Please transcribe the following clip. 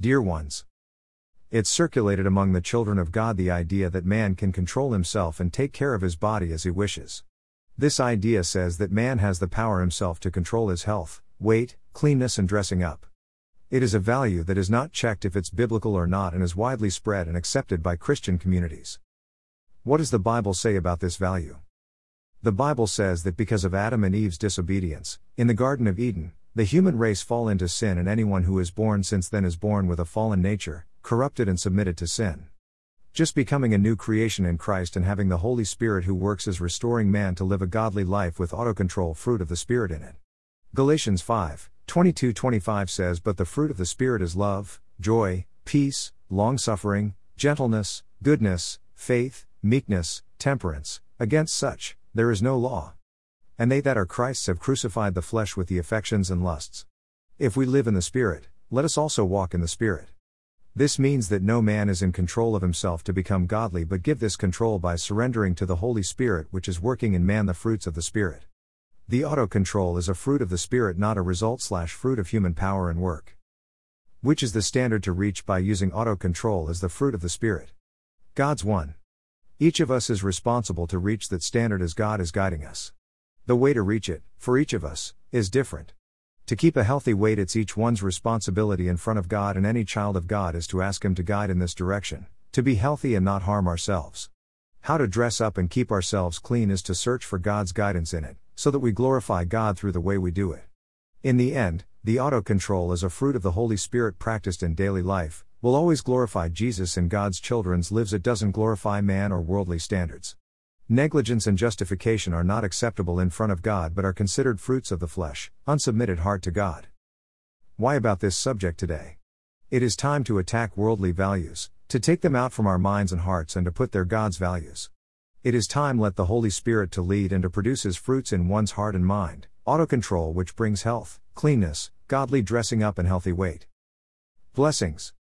Dear ones. It circulated among the children of God the idea that man can control himself and take care of his body as he wishes. This idea says that man has the power himself to control his health, weight, cleanness and dressing up. It is a value that is not checked if it's biblical or not and is widely spread and accepted by Christian communities. What does the Bible say about this value? The Bible says that because of Adam and Eve's disobedience, in the Garden of Eden, the human race fall into sin and anyone who is born since then is born with a fallen nature, corrupted and submitted to sin. Just becoming a new creation in Christ and having the Holy Spirit who works is restoring man to live a godly life with autocontrol fruit of the Spirit in it. Galatians 5:22-25 says, "But the fruit of the Spirit is love, joy, peace, long-suffering, gentleness, goodness, faith, meekness, temperance, against such there is no law. And they that are Christ's have crucified the flesh with the affections and lusts. If we live in the Spirit, let us also walk in the Spirit." This means that no man is in control of himself to become godly, but give this control by surrendering to the Holy Spirit, which is working in man the fruits of the Spirit. The auto-control is a fruit of the Spirit, not a result/fruit of human power and work. Which is the standard to reach by using auto-control as the fruit of the Spirit? God's one. Each of us is responsible to reach that standard as God is guiding us. The way to reach it, for each of us, is different. To keep a healthy weight, it's each one's responsibility in front of God, and any child of God is to ask Him to guide in this direction, to be healthy and not harm ourselves. How to dress up and keep ourselves clean is to search for God's guidance in it, so that we glorify God through the way we do it. In the end, the auto-control as a fruit of the Holy Spirit practiced in daily life will always glorify Jesus in God's children's lives. It doesn't glorify man or worldly standards. Negligence and justification are not acceptable in front of God, but are considered fruits of the flesh, unsubmitted heart to God. Why about this subject today? It is time to attack worldly values, to take them out from our minds and hearts and to put there God's values. It is time let the Holy Spirit to lead and to produce His fruits in one's heart and mind, auto-control which brings health, cleanness, godly dressing up and healthy weight. Blessings.